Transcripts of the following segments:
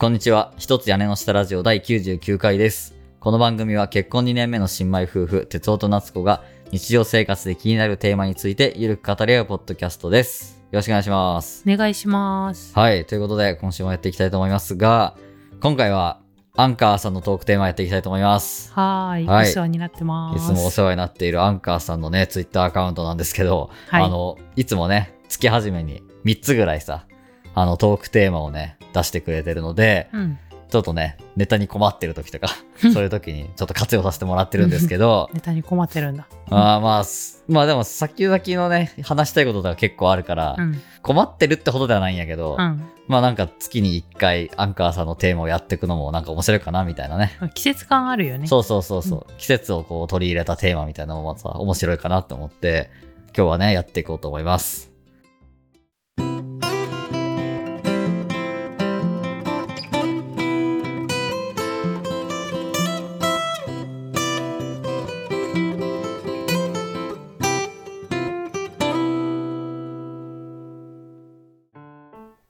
こんにちは。一つ屋根の下ラジオ第99回です。この番組は結婚2年目の新米夫婦、哲夫と夏子が日常生活で気になるテーマについてゆるく語り合うポッドキャストです。よろしくお願いします。お願いします。はい。ということで、今週もやっていきたいと思いますが、今回はアンカーさんのトークテーマやっていきたいと思います。はい。お世話になってます。いつもお世話になっているアンカーさんのね、ツイッターアカウントなんですけど、はい、いつもね、月初めに3つぐらいさ、トークテーマをね、出してくれてるので、うん、ちょっとねネタに困ってる時とかそういう時にちょっと活用させてもらってるんですけどネタに困ってるんだまあでも先々のね話したいこととか結構あるから、うん、困ってるってほどではないんやけど、うん、まあなんか月に1回アンカーさんのテーマをやっていくのもなんか面白いかなみたいなね、季節感あるよね。そう、うん、季節をこう取り入れたテーマみたいなのもまた面白いかなと思って今日はねやっていこうと思います。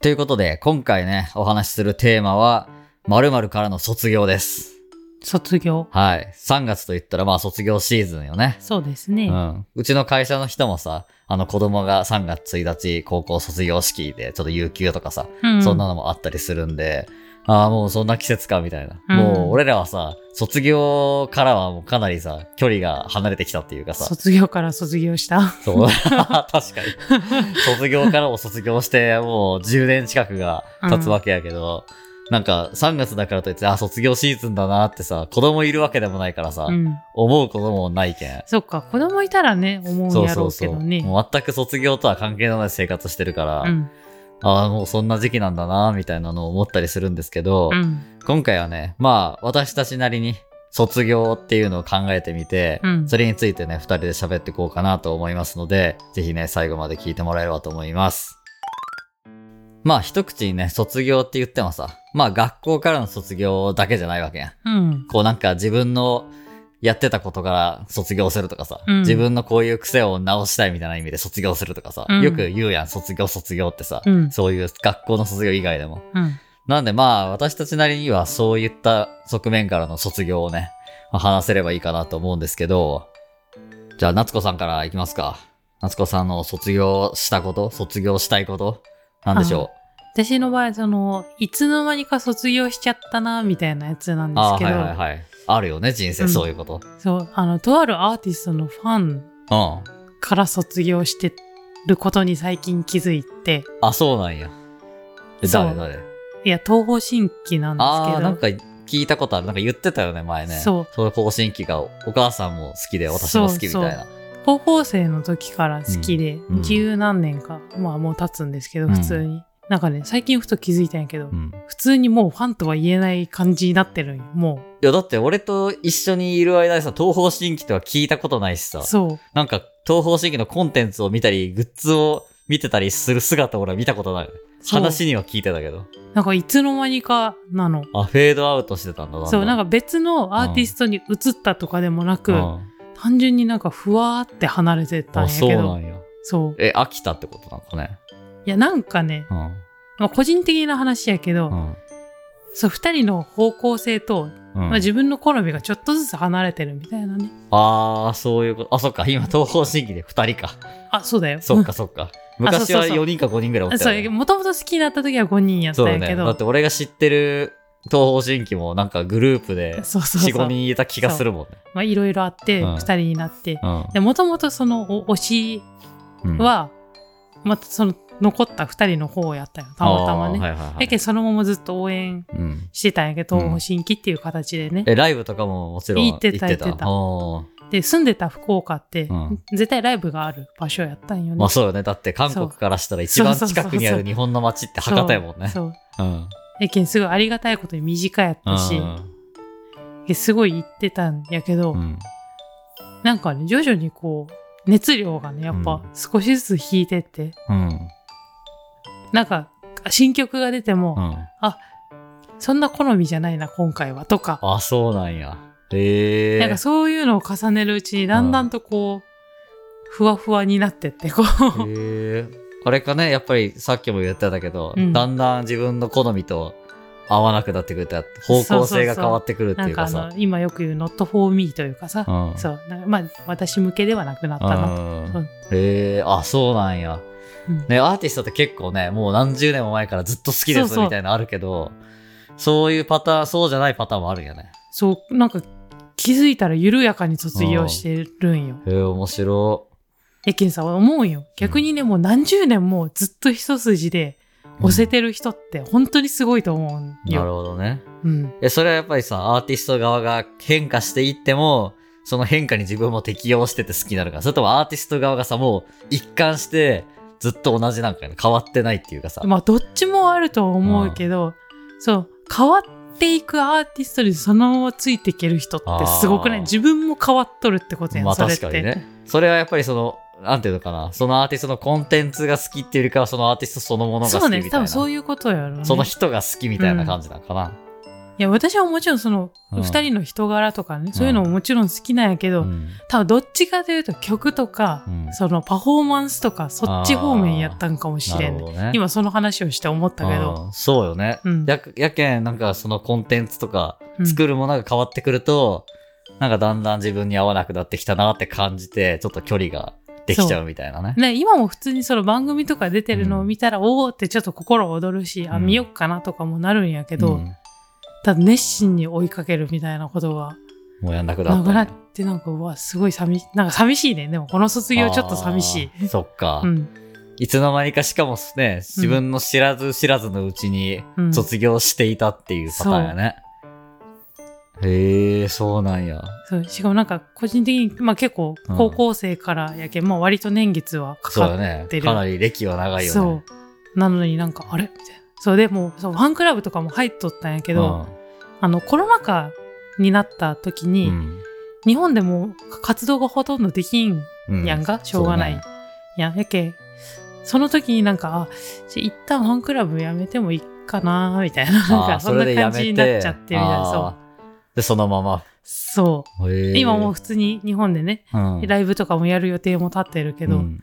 ということで今回ねお話しするテーマは〇〇からの卒業です。卒業、はい。3月といったらまあ卒業シーズンよね。そうですね、うん、うちの会社の人もさ子供が3月1日高校卒業式でちょっと有給とかさ、うん、そんなのもあったりするんで、ああもうそんな季節かみたいな、うん、もう俺らはさ卒業からはもうかなりさ距離が離れてきたっていうかさ、卒業から卒業したそう確かに卒業からも卒業してもう10年近くが経つわけやけど、うん、なんか3月だからといってあ卒業シーズンだなってさ子供いるわけでもないからさ、うん、思うこともないけん。そっか、子供いたらね思うんやろうけどね。そうもう全く卒業とは関係のない生活してるから、うん、ああもうそんな時期なんだなみたいなのを思ったりするんですけど、うん、今回はねまあ私たちなりに卒業っていうのを考えてみて、うん、それについてね2人で喋っていこうかなと思いますので、ぜひね最後まで聞いてもらえればと思います。まあ一口にね卒業って言ってもさまあ学校からの卒業だけじゃないわけや、うん、こうなんか自分のやってたことから卒業するとかさ、うん、自分のこういう癖を直したいみたいな意味で卒業するとかさ、うん、よく言うやん卒業ってさ、うん、そういう学校の卒業以外でも、うん、なんでまあ私たちなりにはそういった側面からの卒業をね話せればいいかなと思うんですけど、じゃあ夏子さんからいきますか。夏子さんの卒業したこと卒業したいことなんでしょう。私の場合いつの間にか卒業しちゃったなみたいなやつなんですけど、はい、あるよね人生、うん、そういうこと。そうとあるアーティストのファンから卒業してることに最近気づいて、うん、あそうなんや。誰いや東方神起なんですけど、あなんか聞いたことある、なんか言ってたよね前ね。そう東方神起がお母さんも好きで私も好きみたいな。そう高校生の時から好きで、うん、十何年か、まあもう経つんですけど普通に、うんなんかね最近ふと気づいたんやけど、うん、普通にもうファンとは言えない感じになってるんよもう。いやだって俺と一緒にいる間にさ東方神起とは聞いたことないしさ、そうなんか東方神起のコンテンツを見たりグッズを見てたりする姿を俺は見たことない。話には聞いてたけどなんかいつの間にかなの。あフェードアウトしてたんだな。そうなんか別のアーティストに移ったとかでもなく、うん、単純になんかふわーって離れてたんやけど。あそうなんや。そう飽きたってことなんかね。いやなんかね、うんまあ、個人的な話やけど、うん、そう2人の方向性と、うんまあ、自分の好みがちょっとずつ離れてるみたいなね。ああそういうこと。あそっか今東方神起で2人かあそうだよ。そっかそっか昔は4人か5人ぐらいおったよね。もともと好きになった時は5人やったんやけど、そうだね、だって俺が知ってる東方神起もなんかグループで 4,5 人いた気がするもんね。まあいろいろあって2人になって、うん、でもともとその推しは、うん、またその残った2人の方をやったよたまたまね、はいはいはい、やけそのままずっと応援してたんやけど、うん、東方神起っていう形でね、ライブとかももちろん行ってたで住んでた福岡って、うん、絶対ライブがある場所やったんよね。まあそうよねだって韓国からしたら一番近くにある日本の街って博多やもんね。そう、うん、やけすごいありがたいことに短やったし、うん、すごい行ってたんやけど、うん、なんかね徐々にこう熱量がねやっぱ少しずつ引いてって、うんなんか新曲が出ても、うん、あそんな好みじゃないな今回はとか。あそうなんや。なんかそういうのを重ねるうちにだんだんとこう、うん、ふわふわになってってこうあれかねやっぱりさっきも言ってたけど、うん、だんだん自分の好みと合わなくなってくるって方向性が変わってくるっていうかさ、そうそうそう、なんか今よく言う not for me というかさ、うん、そう、まあ私向けではなくなったなと、うんうん、へえ、あ、そうなんや、うんね、アーティストって結構ね、もう何十年も前からずっと好きですみたいなのあるけど、そういうパターン、そうじゃないパターンもあるよね。そう、なんか気づいたら緩やかに卒業してるんよ、うん、へえ、面白い。え、ケンさんは思うよ、逆にね、もう何十年もずっと一筋で押せてる人って本当にすごいと思うよ、うん、なるほどね、うん、それはやっぱりさ、アーティスト側が変化していってもその変化に自分も適応してて好きになるか、それともアーティスト側がさ、もう一貫してずっと同じなんかね、変わってないっていうかさ、まあどっちもあると思うけど、うん、そう、変わっていくアーティストにそのままついていける人ってすごくない？自分も変わっとるってことやん、まあ、それって、確かにね、それはやっぱりそのなんていうのかな、そのアーティストのコンテンツが好きっていうよりかはそのアーティストそのものが好きみたいな、そうね、多分そういうことやろうね、その人が好きみたいな感じなのかな、うん、いや私はもちろんその2人の人柄とかね、うん、そういうのももちろん好きなんやけど、うん、多分どっちかというと曲とか、うん、そのパフォーマンスとかそっち方面やったんかもしれん、ね、今その話をして思ったけど、そうよね、うん、やけんなんかそのコンテンツとか作るものが変わってくると、うん、なんかだんだん自分に合わなくなってきたなって感じて、ちょっと距離ができちゃうみたいなね。ね、今も普通にその番組とか出てるのを見たら、うん、おおってちょっと心躍るし、うん、あ、見よっかなとかもなるんやけど、うん、ただ熱心に追いかけるみたいなことはもうやんなくなった、ね、なくなって、なんかうわすごいなんか寂しいね。でもこの卒業ちょっと寂しい。そっか、うん。いつの間にかしかもね、自分の知らず知らずのうちに卒業していたっていうパターンやね。へえ、そうなんや。そう、しかもなんか個人的に、まあ、結構高校生からやけん、うん、まあ、割と年月はかかってる、そうだね、かなり歴は長いよね。そうなのになんかあれみたいな。そうでもそう、ファンクラブとかも入っとったんやけど、うん、コロナ禍になった時に、うん、日本でも活動がほとんどできんやんか、うん、しょうがない、ね、やけんその時になんか一旦ファンクラブやめてもいいかなみたいな、なんかそんな感じになっちゃってみたいな。そうでそのままそう、今もう普通に日本でね、うん、ライブとかもやる予定も立ってるけど、うん、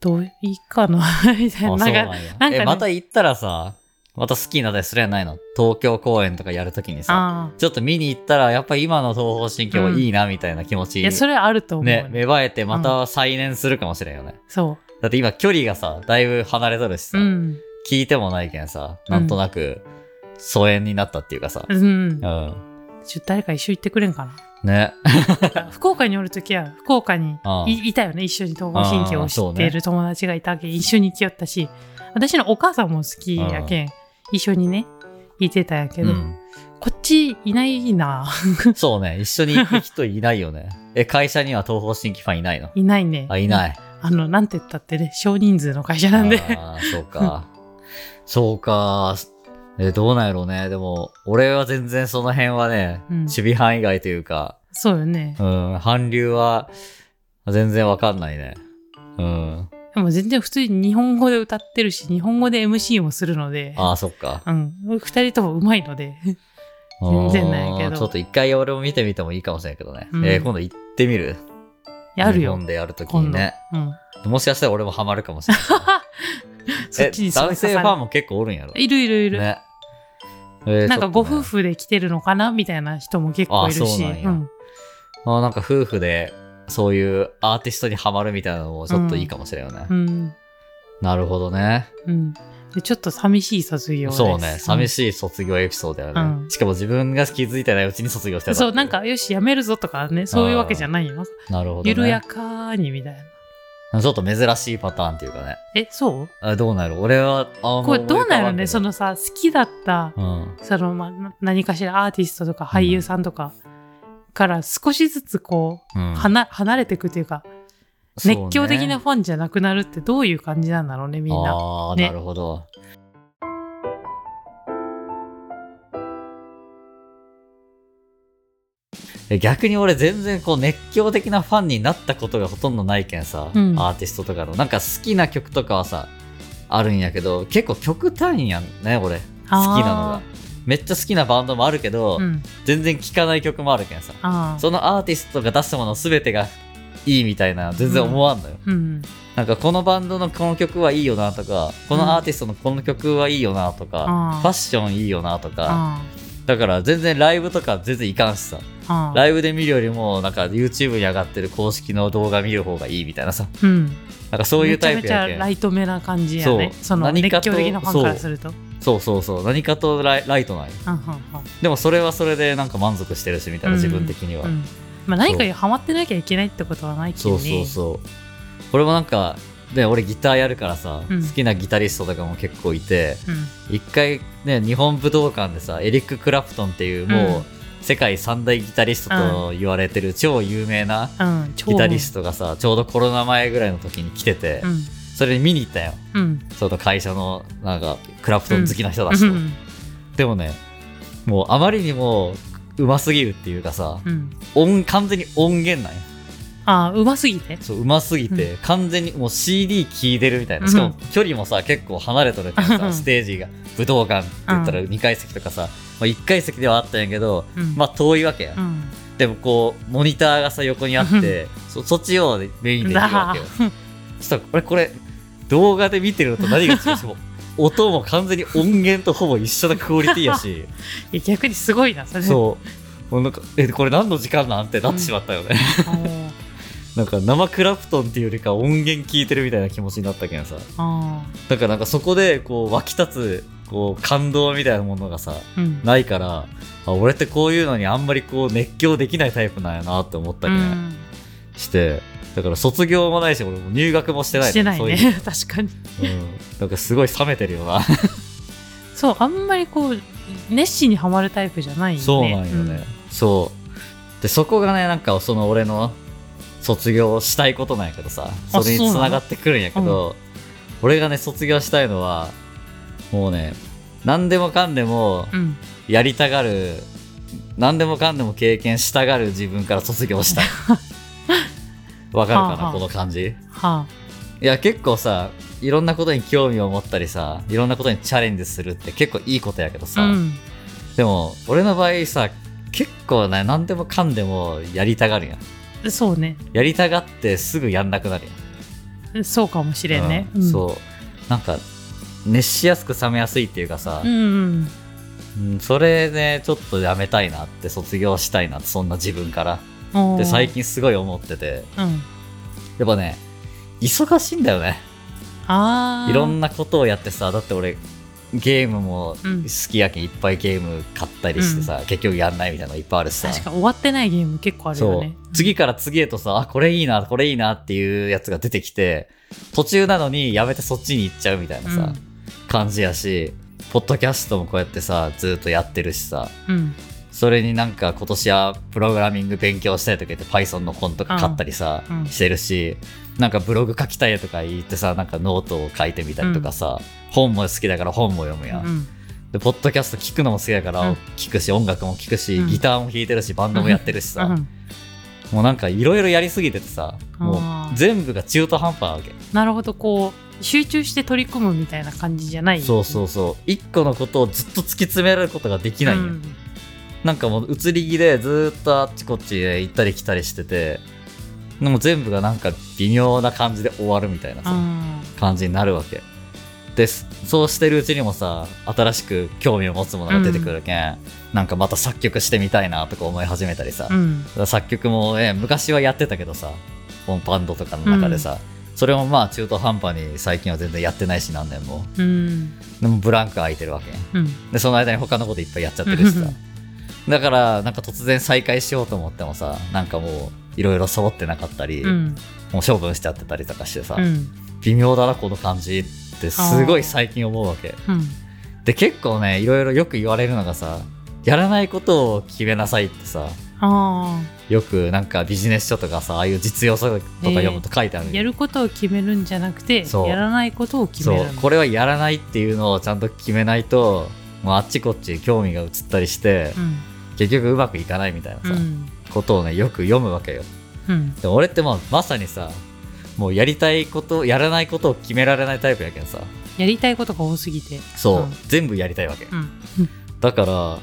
どういいかなみたいな、なんか、ね、また行ったらさ、また好きになったりするやないの。東京公演とかやるときにさ、ちょっと見に行ったらやっぱり今の東方神起もいいなみたいな気持ち、うん、いやそれあると思う、ね、芽生えてまた再燃するかもしれんよね、うん、そうだって今距離がさだいぶ離れとるしさ、うん、聞いてもないけんさ、なんとなく疎遠になったっていうかさ、うん、うんうんちょっと誰か一緒行ってくれんかなね。福岡におるときは福岡にいたよね、一緒に東方神起を知っている友達がいたけん、ね、一緒に行きよったし、私のお母さんも好きやけん一緒にね行ってたやけど、うん、こっちいないな。そうね、一緒に行く人いないよね。会社には東方神起ファンいないの？いないね。あ、いない、うん、なんて言ったってね、少人数の会社なんで。あ、そうか。そうか、どうなんやろうね。でも俺は全然その辺はね、うん、守備範囲外というか、そうよね、うん、韓流は全然わかんないね、うん、でも全然普通に日本語で歌ってるし、日本語で MC もするので。ああ、そっか、うん、2人とも上手いので全然ないけど、ちょっと一回俺も見てみてもいいかもしれないけどね、うん、今度行ってみる。やるよ、日本でやるときにね、うん、もしかしたら俺もハマるかもしれない。そっちに男性ファンも結構おるんやろ。いるいるいる、ね、なんかご夫婦で来てるのかなみたいな人も結構いるし、うん、なんか夫婦でそういうアーティストにハマるみたいなのもちょっといいかもしれないよね、うんうん、なるほどね、うん、でちょっと寂しい卒業です。そうね、寂しい卒業エピソードだよね、うん、しかも自分が気づいてないうちに卒業してた。そう、なんかよしやめるぞとかね、そういうわけじゃないよ。なるほど、ね、緩やかにみたいな、ちょっと珍しいパターンっていうかね。そう？あ、どうなる？俺はあんまこれどうなるね。そのさ、好きだった、うん、その何かしらアーティストとか俳優さんとかから少しずつこう、うん、離れていくというか、熱狂的なファンじゃなくなるってどういう感じなんだろうね、みんな。ああ、ね、なるほど。逆に俺全然こう熱狂的なファンになったことがほとんどないけんさ、うん、アーティストとかのなんか好きな曲とかはさあるんやけど、結構極端やんね俺好きなのが。めっちゃ好きなバンドもあるけど、うん、全然聴かない曲もあるけんさ、そのアーティストが出すもの全てがいいみたいな全然思わんのよ、うんうん、なんかこのバンドのこの曲はいいよなとか、このアーティストのこの曲はいいよなとか、うん、ファッションいいよなとか、だから全然ライブとか全然いかんしさ、ライブで見るよりもなんか YouTube に上がってる公式の動画見る方がいいみたいなさ、うん、なんかそういうタイプやけん、めちゃめちゃライトめな感じやね、その熱狂的なファンからすると、そうそうそう、何かとライトない、うんうんうん、でもそれはそれでなんか満足してるしみたいな、自分的には、うんうん、まあ、何かにハマってなきゃいけないってことはないけどね、そうそうそう、俺もなんかで俺ギターやるからさ、うん、好きなギタリストとかも結構いて、うん、一回ね日本武道館でさ、エリック・クラプトンっていうもう、うん、世界三大ギタリストと言われてる超有名なギタリストがさ、ちょうどコロナ前ぐらいの時に来てて、うん、それ見に行ったよ、うん、その会社のなんかクラプトン好きな人だし、うん、でもねもうあまりにもうますぎるっていうかさ、うん、完全に音源なんよ、うますぎて、そううますぎて、うん、完全にもう CD 聴いてるみたいな、しかも距離もさ結構離れとるってさ、うん、ステージが武道館って言ったら2階席とかさ、まあ、1階席ではあったんやけど、うん、まあ遠いわけや、うん、でもこうモニターがさ横にあって、うん、そっちをメインで見るわけよ、そしたらこれ動画で見てるのと何が違うしも音も完全に音源とほぼ一緒なクオリティやしいや逆にすごいなそれ、そうもうなんかこれ何の時間なんてなってしまったよね、うんなんか生クラプトンっていうよりか音源聞いてるみたいな気持ちになったけんさ、だからなんかそこでこう湧き立つこう感動みたいなものがさ、うん、ないから、あ俺ってこういうのにあんまりこう熱狂できないタイプなんやなって思ったけん、うん、してだから卒業もないし俺も入学もしてない、してないね、そういう確かに、うん、なんかすごい冷めてるよなそうあんまりこう熱心にハマるタイプじゃないよね、そうなんよね、うん、そうでそこがねなんかその俺の卒業したいことなんやけどさ、それにつながってくるんやけど、うん、俺がね卒業したいのはもうね何でもかんでもやりたがる、うん、何でもかんでも経験したがる自分から卒業したいわかるかな、はあはあ、この感じ、はあ、いや結構さいろんなことに興味を持ったりさ、いろんなことにチャレンジするって結構いいことやけどさ、うん、でも俺の場合さ結構ね何でもかんでもやりたがるやん、そうね、やりたがってすぐやんなくなるやん、そうかもしれんね、うん、そうなんか熱しやすく冷めやすいっていうかさ、うんうん、それねちょっとやめたいなって、卒業したいなってそんな自分からって最近すごい思ってて、うん、やっぱね忙しいんだよね、あいろんなことをやってさ、だって俺ゲームも好きやけんいっぱいゲーム買ったりしてさ、うん、結局やんないみたいなのいっぱいあるしさ、確か終わってないゲーム結構あるよね、そう次から次へとさ、あこれいいなこれいいなっていうやつが出てきて途中なのにやめてそっちに行っちゃうみたいなさ、うん、感じやし、ポッドキャストもこうやってさずっとやってるしさ、うん、それになんか今年はプログラミング勉強したいとか言って Python の本とか買ったりさ、うん、してるし、なんかブログ書きたいとか言ってさ、なんかノートを書いてみたりとかさ、うん本も好きだから本も読むやん、うん、でポッドキャスト聞くのも好きだから聞くし、うん、音楽も聞くし、うん、ギターも弾いてるしバンドもやってるしさ、うん、もうなんかいろいろやりすぎててさ、うん、もう全部が中途半端なわけ、なるほど、こう集中して取り組むみたいな感じじゃない、そうそうそう、一個のことをずっと突き詰められることができないよ、うん、なんかもう移り気でずっとあっちこっちへ行ったり来たりしてて、でも全部がなんか微妙な感じで終わるみたいなさ、うん、感じになるわけで、そうしてるうちにもさ新しく興味を持つものが出てくるけん、うん、なんかまた作曲してみたいなとか思い始めたりさ、うん、作曲も、ね、昔はやってたけどさバンドとかの中でさ、うん、それもまあ中途半端に最近は全然やってないし何年も、うん、でもブランク空いてるわけ、うん、でその間に他のこといっぱいやっちゃってるしさ、うん、だからなんか突然再開しようと思ってもさ、なんかもういろいろ揃ってなかったり、うん、もう処分しちゃってたりとかしてさ、うん、微妙だなこの感じってすごい最近思うわけ、うん、で結構ねいろいろよく言われるのがさ、やらないことを決めなさいってさ、あよくなんかビジネス書とかさああいう実用書とか読むと書いてある、やることを決めるんじゃなくてやらないことを決める、そうこれはやらないっていうのをちゃんと決めないともうあっちこっち興味が移ったりして、うん、結局うまくいかないみたいなさ、うん、ことをねよく読むわけよ、うん、でも俺って、まさにさもうやりたいことやらないことを決められないタイプやけんさ、やりたいことが多すぎてそう、うん、全部やりたいわけ、うん、だから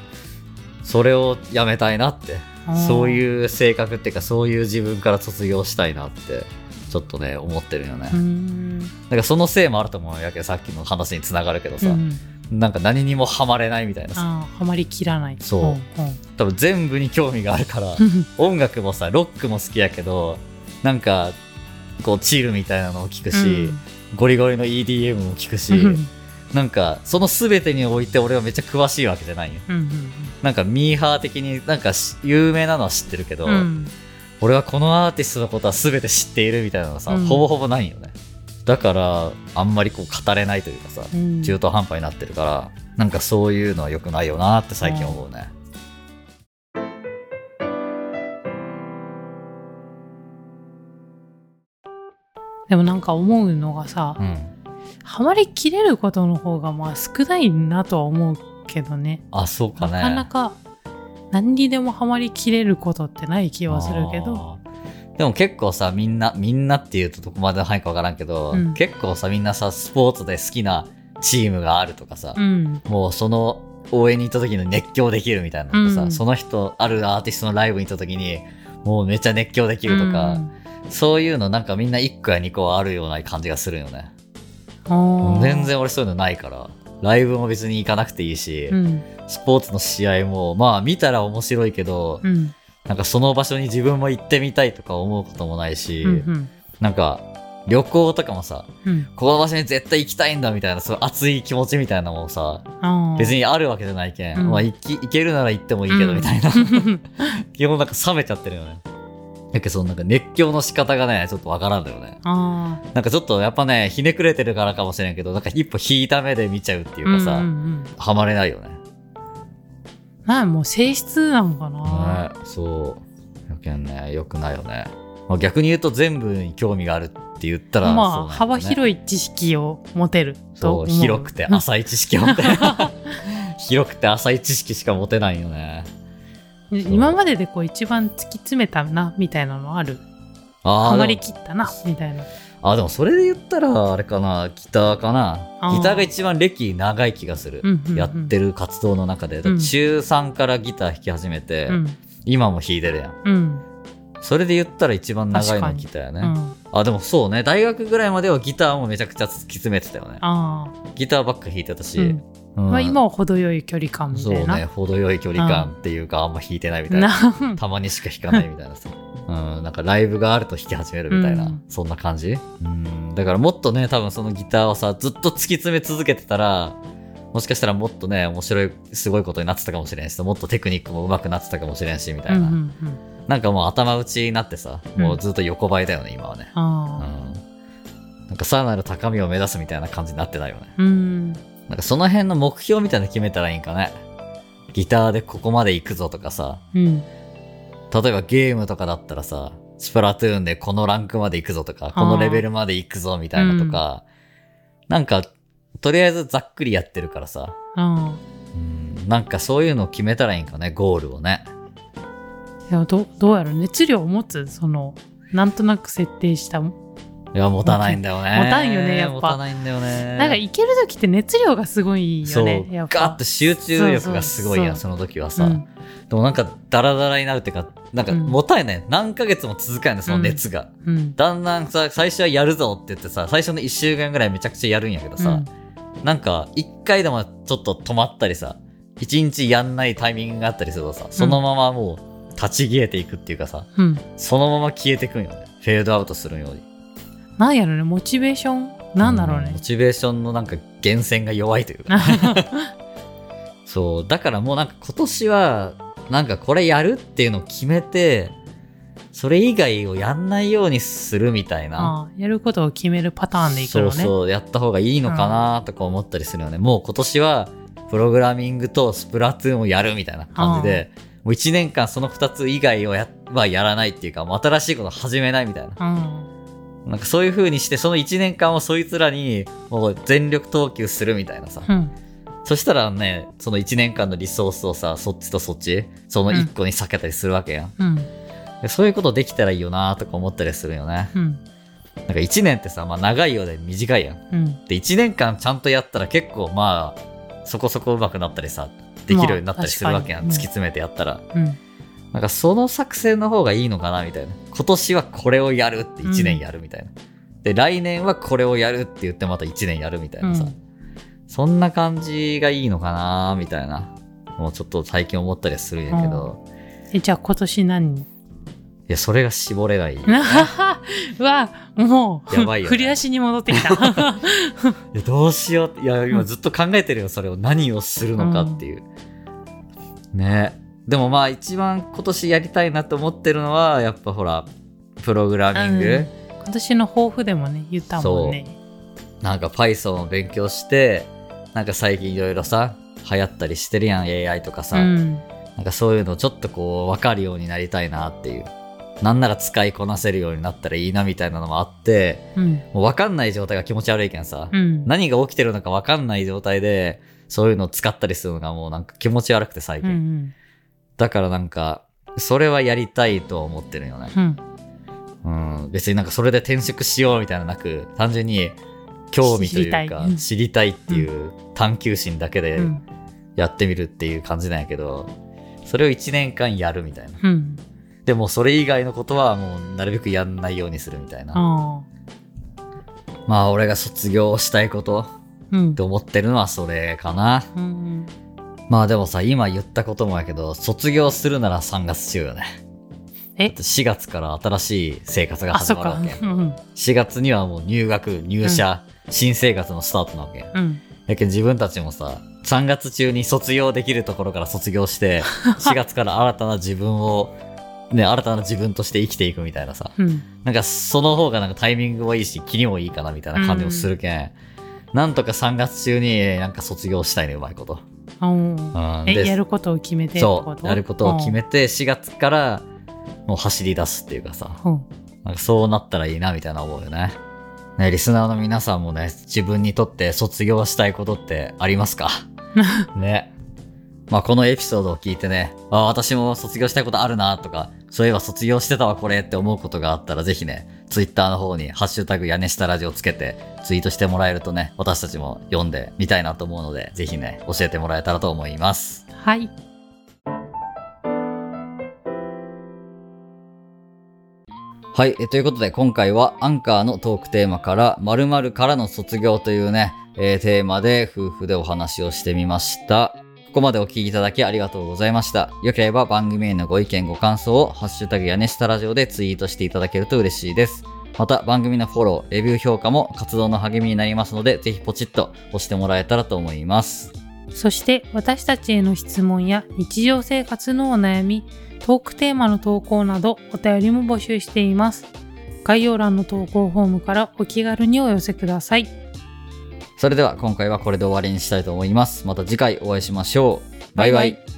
それをやめたいなってそういう性格っていうかそういう自分から卒業したいなってちょっとね思ってるよね。なんかそのせいもあると思うんやけど、さっきの話につながるけどさ、なんか何にもハマれないみたいなさ、ハマりきらない。そう、多分全部に興味があるから音楽もさロックも好きやけど、なんかこうチルみたいなのを聞くし、ゴリゴリの EDM も聞くし、なんかその全てにおいて俺はめっちゃ詳しいわけじゃないよ。なんかミーハー的になんか有名なのは知ってるけど、俺はこのアーティストのことは全て知っているみたいなのがさ、ほぼほぼないよね。だからあんまりこう語れないというかさ、中途半端になってるから、なんかそういうのは良くないよなって最近思うね。でもなんか思うのがさ、ハマりきれることの方がまあ少ないなとは思うけどね。あ、そうかね。なかなか何にでもハマりきれることってない気はするけど。でも結構さ、みんなっていうとどこまでの範囲か分からんけど、結構さみんなさスポーツで好きなチームがあるとかさ、もうその応援に行った時に熱狂できるみたいなとかさ、その人あるアーティストのライブに行った時にもうめっちゃ熱狂できるとか、そういうのなんかみんな1個や2個あるような感じがするよね。全然俺そういうのないから、ライブも別に行かなくていいし、スポーツの試合もまあ見たら面白いけど、なんかその場所に自分も行ってみたいとか思うこともないし、なんか旅行とかもさ、この場所に絶対行きたいんだみたいな、そう熱い気持ちみたいなのもさ、別にあるわけじゃないけん、まあ行けるなら行ってもいいけどみたいな、基本なんか冷めちゃってるよね。だけどなんか熱狂の仕方がねちょっとわからんだよね。なんかちょっとやっぱねひねくれてるからかもしれんけど、なんか一歩引いた目で見ちゃうっていうかさ、ハマれないよね。もう性質なのかな、ね、そうやけんね良くないよね。まあ、逆に言うと全部に興味があるって言ったら、まあそうね、幅広い知識を持てると思う。そう、広くて浅い知識を持てる広くて浅い知識しか持てないよね。今まででこう一番突き詰めたなみたいなのある？ハマりきったなみたいな。でもそれで言ったらあれかな、ギターかな。ギターが一番歴長い気がする、やってる活動の中で。中3からギター弾き始めて、今も弾いてるやん、それで言ったら一番長いのギターやね。でもそうね、大学ぐらいまではギターもめちゃくちゃ突き詰めてたよね。ギターばっか弾いてたし、まあ、今は程よい距離感みたいな。そうね、程よい距離感っていうか、あんま弾いてないみたいな、たまにしか弾かないみたいなさなんかライブがあると弾き始めるみたいな、そんな感じ。だからもっとね、多分そのギターをさずっと突き詰め続けてたら、もしかしたらもっとね面白いすごいことになってたかもしれんし、もっとテクニックも上手くなってたかもしれんしみたいな、なんかもう頭打ちになってさ、もうずっと横ばいだよね今はね。なんかさらなる高みを目指すみたいな感じになってないよね。なんかその辺の目標みたいなの決めたらいいんかね。ギターでここまで行くぞとかさ、例えばゲームとかだったらさ、スプラトゥーンでこのランクまで行くぞとか、このレベルまで行くぞみたいなとか、なんかとりあえずざっくりやってるからさ、なんかそういうのを決めたらいいんかね、ゴールをね。いや、どうやろう、熱量を持つ、そのなんとなく設定したもん。いや、持たないんだよね。持たんよね、やっぱ。持たないんだよね。なんか行ける時って熱量がすごいよね。そう、やっぱガッと集中力がすごいや、その時はさ、でもなんかダラダラになるっていうか、なんか持たない、何ヶ月も続かないんだ、その熱が、だんだんさ、最初はやるぞって言ってさ、最初の1週間ぐらいめちゃくちゃやるんやけどさ、なんか1回でもちょっと止まったりさ、1日やんないタイミングがあったりするとさ、そのままもう立ち消えていくっていうかさ、そのまま消えていくんよね、フェードアウトするように。なんやろね、モチベーションなんだろうね、モチベーションのなんか源泉が弱いというかそう、だからもうなんか今年はなんかこれやるっていうのを決めて、それ以外をやんないようにするみたいな。やることを決めるパターンでいくのね。そうそう、やった方がいいのかなとか思ったりするよね。もう今年はプログラミングとスプラトゥーンをやるみたいな感じで、もう1年間その2つ以外をやらないっていうか、もう新しいこと始めないみたいな、なんかそういう風にして、その1年間をそいつらにもう全力投球するみたいなさ、そしたらね、その1年間のリソースをさ、そっちとそっち、その1個に避けたりするわけやん、そういうことできたらいいよなとか思ったりするよね、なんか1年ってさ、まあ、長いようで短いやん、で1年間ちゃんとやったら結構まあそこそこ上手くなったりさ、できるようになったりするわけやん、突き詰めてやったら、なんかその作戦の方がいいのかなみたいな。今年はこれをやるって1年やるみたいな、うん、で来年はこれをやるって言ってまた1年やるみたいなさ、うん、そんな感じがいいのかなみたいな、もうちょっと最近思ったりするんやけど、うん、じゃあ今年何？いや、それが絞れない、ね、わ、もうやばいよ、ね、振り出しに戻ってきたいやどうしよう、いや今ずっと考えてるよ、それを何をするのかっていう、うん、ね。でもまあ一番今年やりたいなと思ってるのはやっぱほらプログラミング、うん、今年の抱負でもね言ったもんね。そう、なんか Python を勉強して、なんか最近いろいろさ流行ったりしてるやん、 AI とかさ、うん、なんかそういうのをちょっとこう分かるようになりたいなっていう、なんなら使いこなせるようになったらいいなみたいなのもあって、うん、もう分かんない状態が気持ち悪いけんさ、うん、何が起きてるのか分かんない状態でそういうのを使ったりするのがもうなんか気持ち悪くて最近、うんうん、だからなんかそれはやりたいとは思ってるよね、うんうん、別になんかそれで転職しようみたいなのなく、単純に興味というか知りたいっていう探求心だけでやってみるっていう感じなんやけど、それを1年間やるみたいな、うん、でもそれ以外のことはもうなるべくやんないようにするみたいな。まあ俺が卒業したいことって思ってるのはそれかな、うんうん、まあでもさ今言ったこともやけど、卒業するなら3月中よね。え、4月から新しい生活が始まるわけ、うん、4月にはもう入学入社、うん、新生活のスタートなわけ、うん、やけん自分たちもさ3月中に卒業できるところから卒業して4月から新たな自分をね、新たな自分として生きていくみたいなさ、うん、なんかその方がなんかタイミングもいいし気にもいいかなみたいな感じもするけん、うん、なんとか3月中になんか卒業したいね、うまいこと、うん、でやることを決めて、そうやることを決めて4月からもう走り出すっていうかさ、うん、なんかそうなったらいいなみたいな思うよね。ね、リスナーの皆さんもね、自分にとって卒業したいことってありますかね。まあ、このエピソードを聞いてね、あ、私も卒業したいことあるなとか、そういえば卒業してたわこれって思うことがあったら、ぜひね、ツイッターの方にハッシュタグ屋根下ラジオつけてツイートしてもらえるとね、私たちも読んでみたいなと思うので、ぜひね、教えてもらえたらと思います。はい、はい、ということで今回はアンカーのトークテーマから〇〇からの卒業というね、テーマで夫婦でお話をしてみました。ここまでお聞きいただきありがとうございました。よければ番組へのご意見ご感想をハッシュタグ屋根下ラジオでツイートしていただけると嬉しいです。また番組のフォロー、レビュー評価も活動の励みになりますので、ぜひポチッと押してもらえたらと思います。そして私たちへの質問や日常生活のお悩み、トークテーマの投稿などお便りも募集しています。概要欄の投稿フォームからお気軽にお寄せください。それでは今回はこれで終わりにしたいと思います。また次回お会いしましょう。バイバイ。